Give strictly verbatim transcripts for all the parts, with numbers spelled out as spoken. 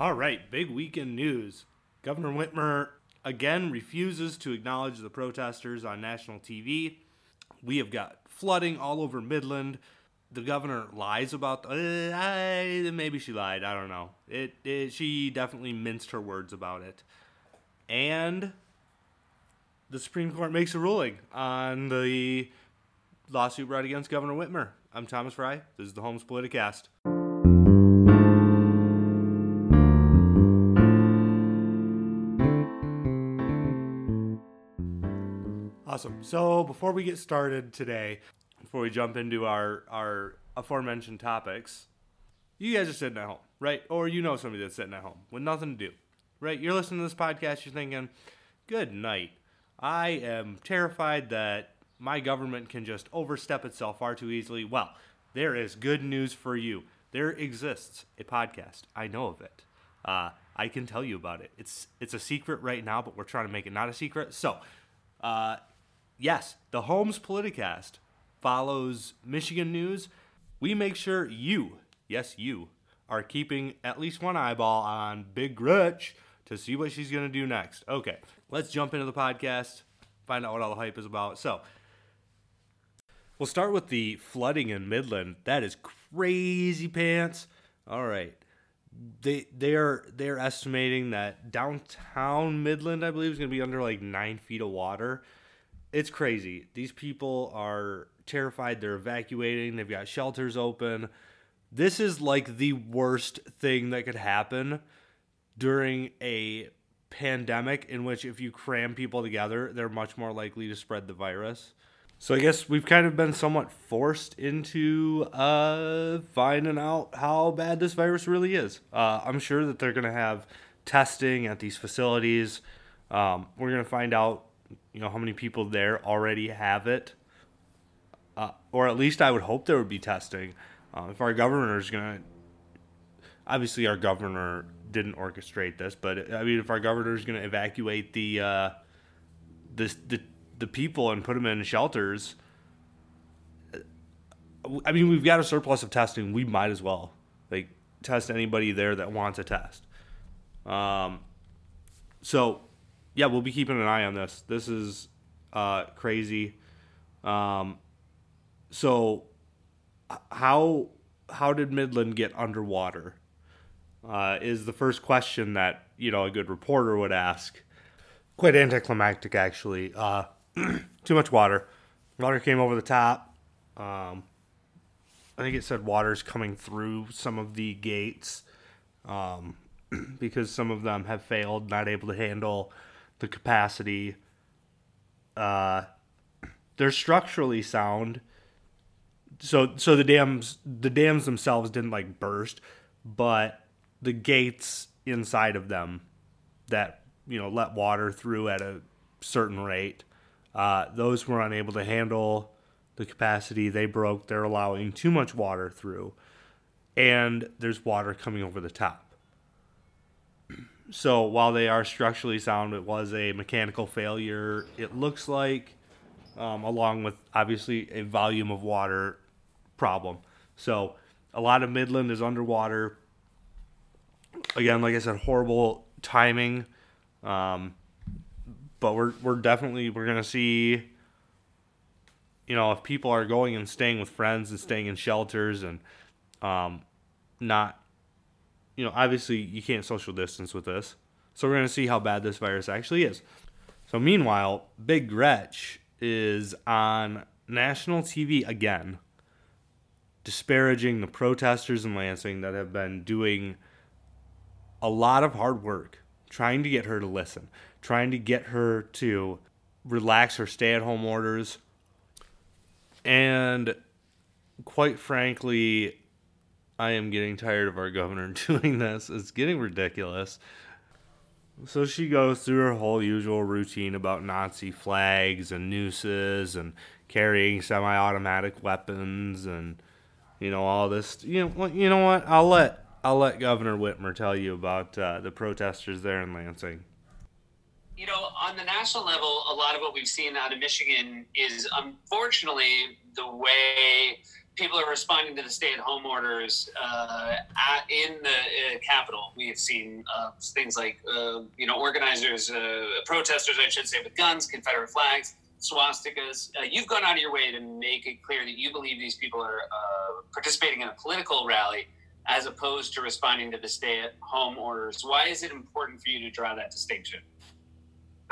All right, big weekend news. Governor Whitmer again refuses to acknowledge the protesters on national T V. We have got flooding all over Midland. The governor lies about, the, uh, I, maybe she lied, I don't know. It, it she definitely minced her words about it. And the Supreme Court makes a ruling on the lawsuit brought against Governor Whitmer. I'm Thomas Fry. This is the Holmes Politicast. Awesome. So before we get started today, before we jump into our, our aforementioned topics, you guys are sitting at home, right? Or you know somebody that's sitting at home with nothing to do, right? You're listening to this podcast, you're thinking, good night. I am terrified that my government can just overstep itself far too easily. Well, there is good news for you. There exists a podcast. I know of it. Uh, I can tell you about it. It's it's a secret right now, but we're trying to make it not a secret. So, uh, yes, the Holmes Politicast follows Michigan news. We make sure you, yes, you, are keeping at least one eyeball on Big Gretch to see what she's going to do next. Okay, let's jump into the podcast, find out what all the hype is about. So, we'll start with the flooding in Midland. That is crazy pants. All right. They, they are, they're estimating that downtown Midland, I believe, is going to be under like nine feet of water. It's crazy. These people are terrified. They're evacuating. They've got shelters open. This is like the worst thing that could happen during a pandemic, in which if you cram people together, they're much more likely to spread the virus. So I guess we've kind of been somewhat forced into uh, finding out how bad this virus really is. Uh, I'm sure that they're going to have testing at these facilities. Um, we're going to find out, you know, how many people there already have it. Uh, or at least I would hope there would be testing. Uh, if our governor is going to... Obviously, our governor didn't orchestrate this, but I mean, if our governor is going to evacuate the, uh, the the the people and put them in shelters, I mean, we've got a surplus of testing. We might as well like test anybody there that wants a test. Um, so yeah, we'll be keeping an eye on this. This is uh crazy. Um, so how how did Midland get underwater? Uh, is the first question that, you know, a good reporter would ask. Quite anticlimactic, actually. Uh, too much water. Water came over the top. Um, I think it said water's coming through some of the gates um, because some of them have failed, not able to handle the capacity. Uh, they're structurally sound. So, so the dams, the dams themselves didn't like burst, but the gates inside of them that, you know, let water through at a certain rate, uh, those were unable to handle the capacity. They broke. They're allowing too much water through, and there's water coming over the top. So while they are structurally sound, it was a mechanical failure, it looks like, um, along with obviously a volume of water problem. So a lot of Midland is underwater. Again, like I said, horrible timing, um, but we're we're definitely we're gonna see, you know, if people are going and staying with friends and staying in shelters and, um, not, you know, obviously you can't social distance with this, so we're gonna see how bad this virus actually is. So meanwhile, Big Gretch is on national T V again, disparaging the protesters in Lansing that have been doing a lot of hard work, trying to get her to listen, trying to get her to relax her stay-at-home orders. And quite frankly, I am getting tired of our governor doing this. It's getting ridiculous. So she goes through her whole usual routine about Nazi flags and nooses and carrying semi-automatic weapons and, you know, all this. You know, you know what? I'll let... I'll let Governor Whitmer tell you about uh, the protesters there in Lansing. You know, on the national level, a lot of what we've seen out of Michigan is, unfortunately, the way people are responding to the stay-at-home orders uh, at, in the uh, Capitol. We have seen uh, things like, uh, you know, organizers, uh, protesters, I should say, with guns, Confederate flags, swastikas. Uh, you've gone out of your way to make it clear that you believe these people are uh, participating in a political rally as opposed to responding to the stay-at-home orders. Why is it important for you to draw that distinction?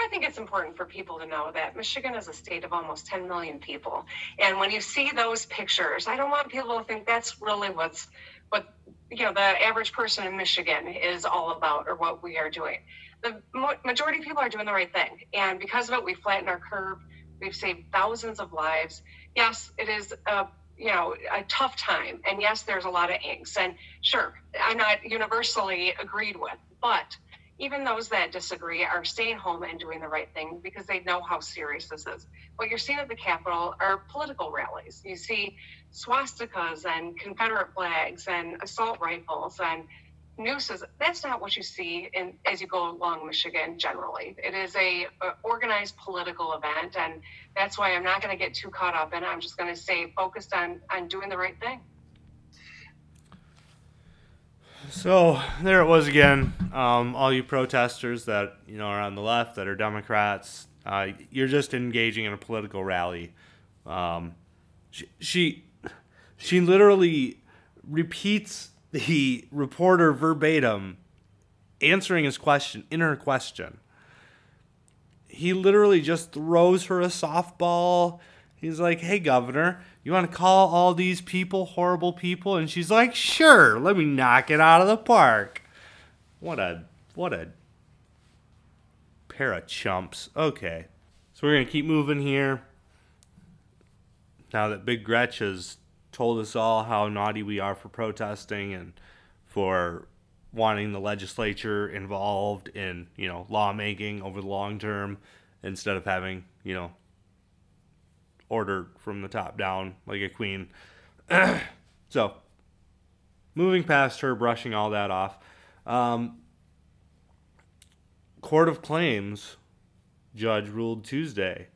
I think it's important for people to know that Michigan is a state of almost ten million people. And when you see those pictures, I don't want people to think that's really what's, what, you know, the average person in Michigan is all about or what we are doing. The majority of people are doing the right thing. And because of it, we flattened our curve. We've saved thousands of lives. Yes, it is a, you know, a tough time. And yes, there's a lot of angst. And sure, I'm not universally agreed with, but even those that disagree are staying home and doing the right thing because they know how serious this is. What you're seeing at the Capitol are political rallies. You see swastikas and Confederate flags and assault rifles and nooses. That's not what you see in, as you go along Michigan generally. It is a, a organized political event, and that's why I'm not going to get too caught up in it. I'm just going to stay focused on, on doing the right thing. So there it was again. Um, all you protesters that you know are on the left, that are Democrats, uh, you're just engaging in a political rally. Um, she, she, she literally repeats the reporter verbatim, answering his question in her question. He literally just throws her a softball. He's like, "Hey, Governor, you want to call all these people horrible people?" And she's like, "Sure, let me knock it out of the park." What a what a pair of chumps. Okay, so we're gonna keep moving here. Now that Big Gretch has told us all how naughty we are for protesting and for wanting the legislature involved in you know lawmaking over the long term instead of having you know. ordered from the top down like a queen. So, moving past her, brushing all that off. Um, Court of Claims judge ruled Tuesday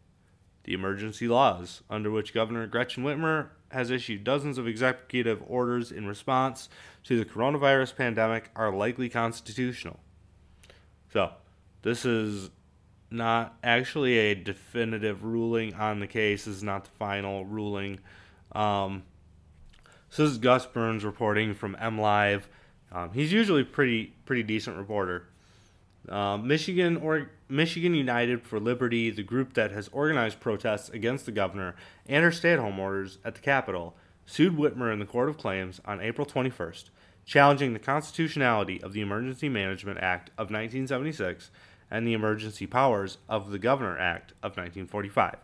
the emergency laws under which Governor Gretchen Whitmer has issued dozens of executive orders in response to the coronavirus pandemic are likely constitutional. So, this is not actually a definitive ruling on the case. This is not the final ruling. Um, so this is Gus Burns reporting from MLive. Um, he's usually pretty pretty decent reporter. Uh, Michigan or Michigan United for Liberty, the group that has organized protests against the governor and her stay-at-home orders at the Capitol, sued Whitmer in the Court of Claims on April twenty-first, challenging the constitutionality of the Emergency Management Act of nineteen seventy-six and the Emergency Powers of the Governor Act of nineteen forty-five,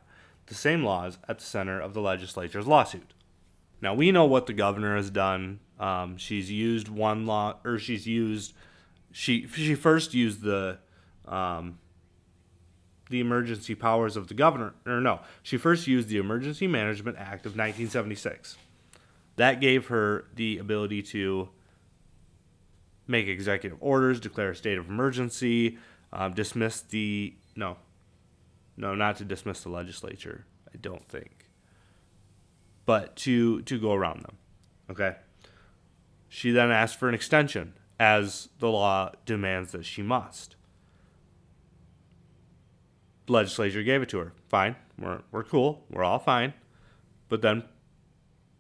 the same laws at the center of the legislature's lawsuit. Now we know what the governor has done. Um, she's used one law, or she's used she she first used the um, the Emergency Powers of the Governor, or no, she first used the Emergency Management Act of nineteen seventy-six. That gave her the ability to make executive orders, declare a state of emergency. Um, dismiss the, no, no, not to dismiss the legislature, I don't think, but to to go around them, okay? She then asked for an extension, as the law demands that she must. The legislature gave it to her. Fine, we're we're cool, we're all fine, but then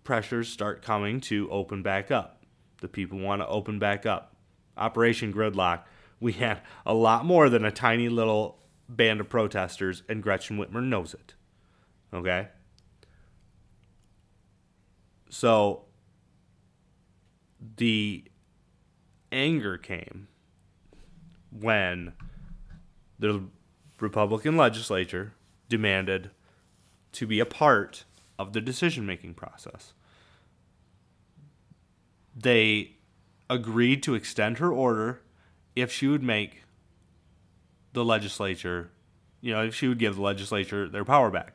pressures start coming to open back up. The people want to open back up. Operation Gridlock. We had a lot more than a tiny little band of protesters, and Gretchen Whitmer knows it. Okay? So, the anger came when the Republican legislature demanded to be a part of the decision-making process. They agreed to extend her order if she would make the legislature, you know, if she would give the legislature their power back.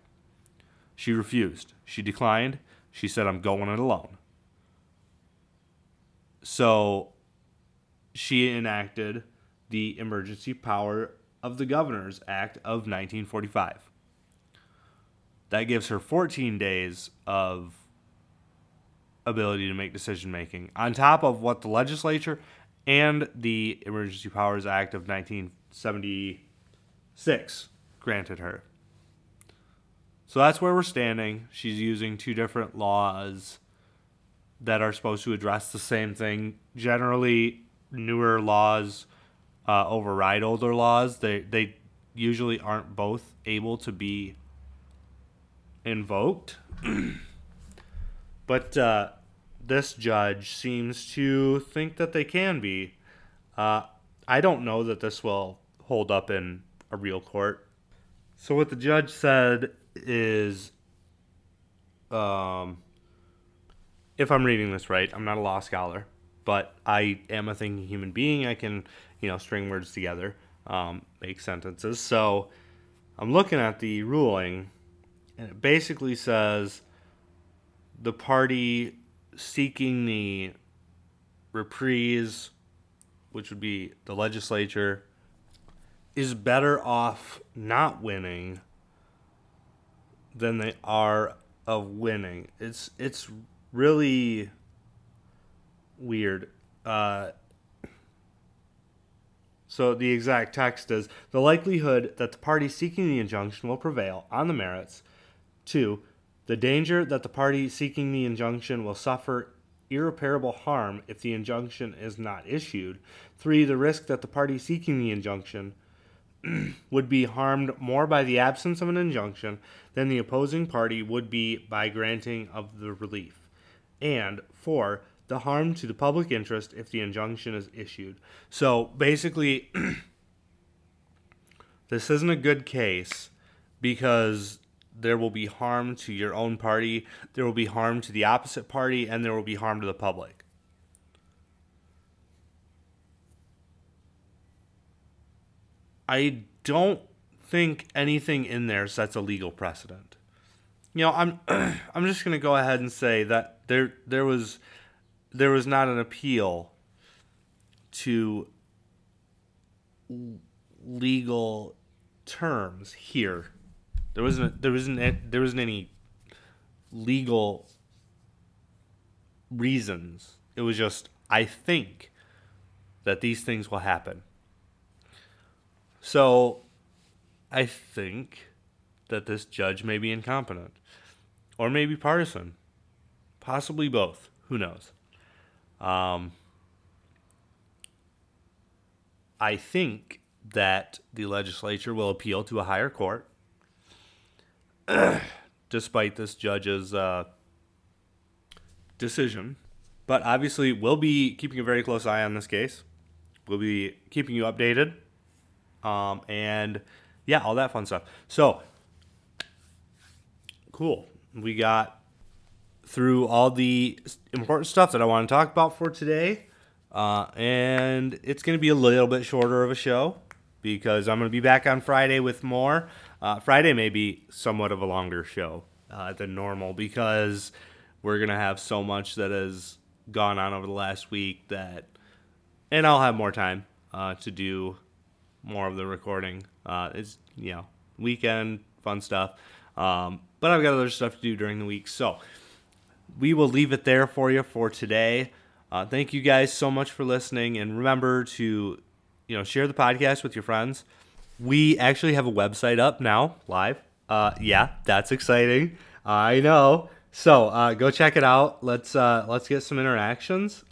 She refused. She declined. She said, "I'm going it alone." So she enacted the Emergency Power of the Governor's Act of nineteen forty-five. That gives her fourteen days of ability to make decision-making, on top of what the legislature and the Emergency Powers Act of nineteen seventy-six granted her. So that's where we're standing. She's using two different laws that are supposed to address the same thing. Generally, newer laws uh, override older laws. They they usually aren't both able to be invoked. But uh, this judge seems to think that they can be. Uh, I don't know that this will hold up in a real court. So what the judge said is, um, if I'm reading this right, I'm not a law scholar, but I am a thinking human being. I can, you know, string words together, um, make sentences. So I'm looking at the ruling, and it basically says the party seeking the reprise, which would be the legislature, is better off not winning than they are of winning. It's it's really weird. Uh, so the exact text is, the likelihood that the party seeking the injunction will prevail on the merits. Two, the danger that the party seeking the injunction will suffer irreparable harm if the injunction is not issued. Three, the risk that the party seeking the injunction would be harmed more by the absence of an injunction than the opposing party would be by granting of the relief. And four, the harm to the public interest if the injunction is issued. So basically, this isn't a good case because there will be harm to your own party, there will be harm to the opposite party, and there will be harm to the public. I don't think anything in there sets a legal precedent. You know, I'm I'm just going to go ahead and say that there there was there was not an appeal to legal terms here. There wasn't there wasn't there wasn't any legal reasons. It was just, I think that these things will happen. So, I think that this judge may be incompetent, or maybe partisan, possibly both. Who knows? Um, I think that the legislature will appeal to a higher court, despite this judge's uh, decision. But obviously, we'll be keeping a very close eye on this case. We'll be keeping you updated. Um, and yeah, all that fun stuff. So cool. We got through all the important stuff that I want to talk about for today. Uh, and it's going to be a little bit shorter of a show because I'm going to be back on Friday with more. Uh, Friday may be somewhat of a longer show, uh, than normal because we're going to have so much that has gone on over the last week that, and I'll have more time, uh, to do more of the recording. Uh, it's, you know, weekend, fun stuff. Um, but I've got other stuff to do during the week. So we will leave it there for you for today. Uh, thank you guys so much for listening. And remember to, you know, share the podcast with your friends. We actually have a website up now, live. Uh, yeah, that's exciting. I know. So uh, go check it out. Let's, uh, let's get some interactions.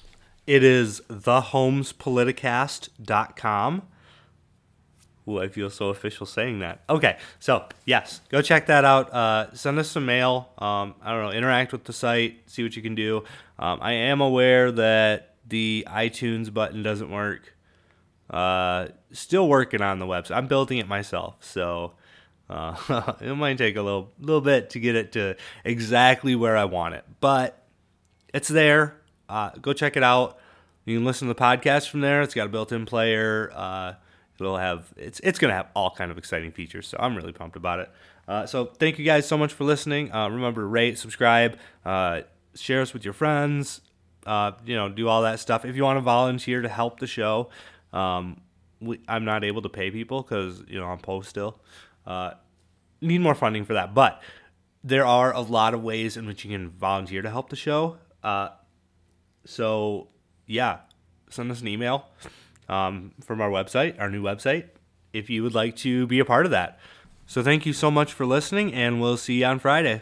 It is the homes politicast dot com. Ooh, I feel so official saying that. Okay, so, yes, go check that out. Uh, send us some mail. Um, I don't know, interact with the site, see what you can do. Um, I am aware that the iTunes button doesn't work. Uh, still working on the website. I'm building it myself, so uh, it might take a little, little bit to get it to exactly where I want it. But it's there. Uh, go check it out. You can listen to the podcast from there. It's got a built-in player. Uh It'll have it's it's gonna have all kind of exciting features, so I'm really pumped about it. Uh, so thank you guys so much for listening. Uh, remember to rate, subscribe, uh, share us with your friends. Uh, you know, do all that stuff. If you want to volunteer to help the show, um, we, I'm not able to pay people because you know I'm post still. Uh, need more funding for that, but there are a lot of ways in which you can volunteer to help the show. Uh, so, yeah, send us an email um, from our website, our new website, if you would like to be a part of that. So thank you so much for listening, and we'll see you on Friday.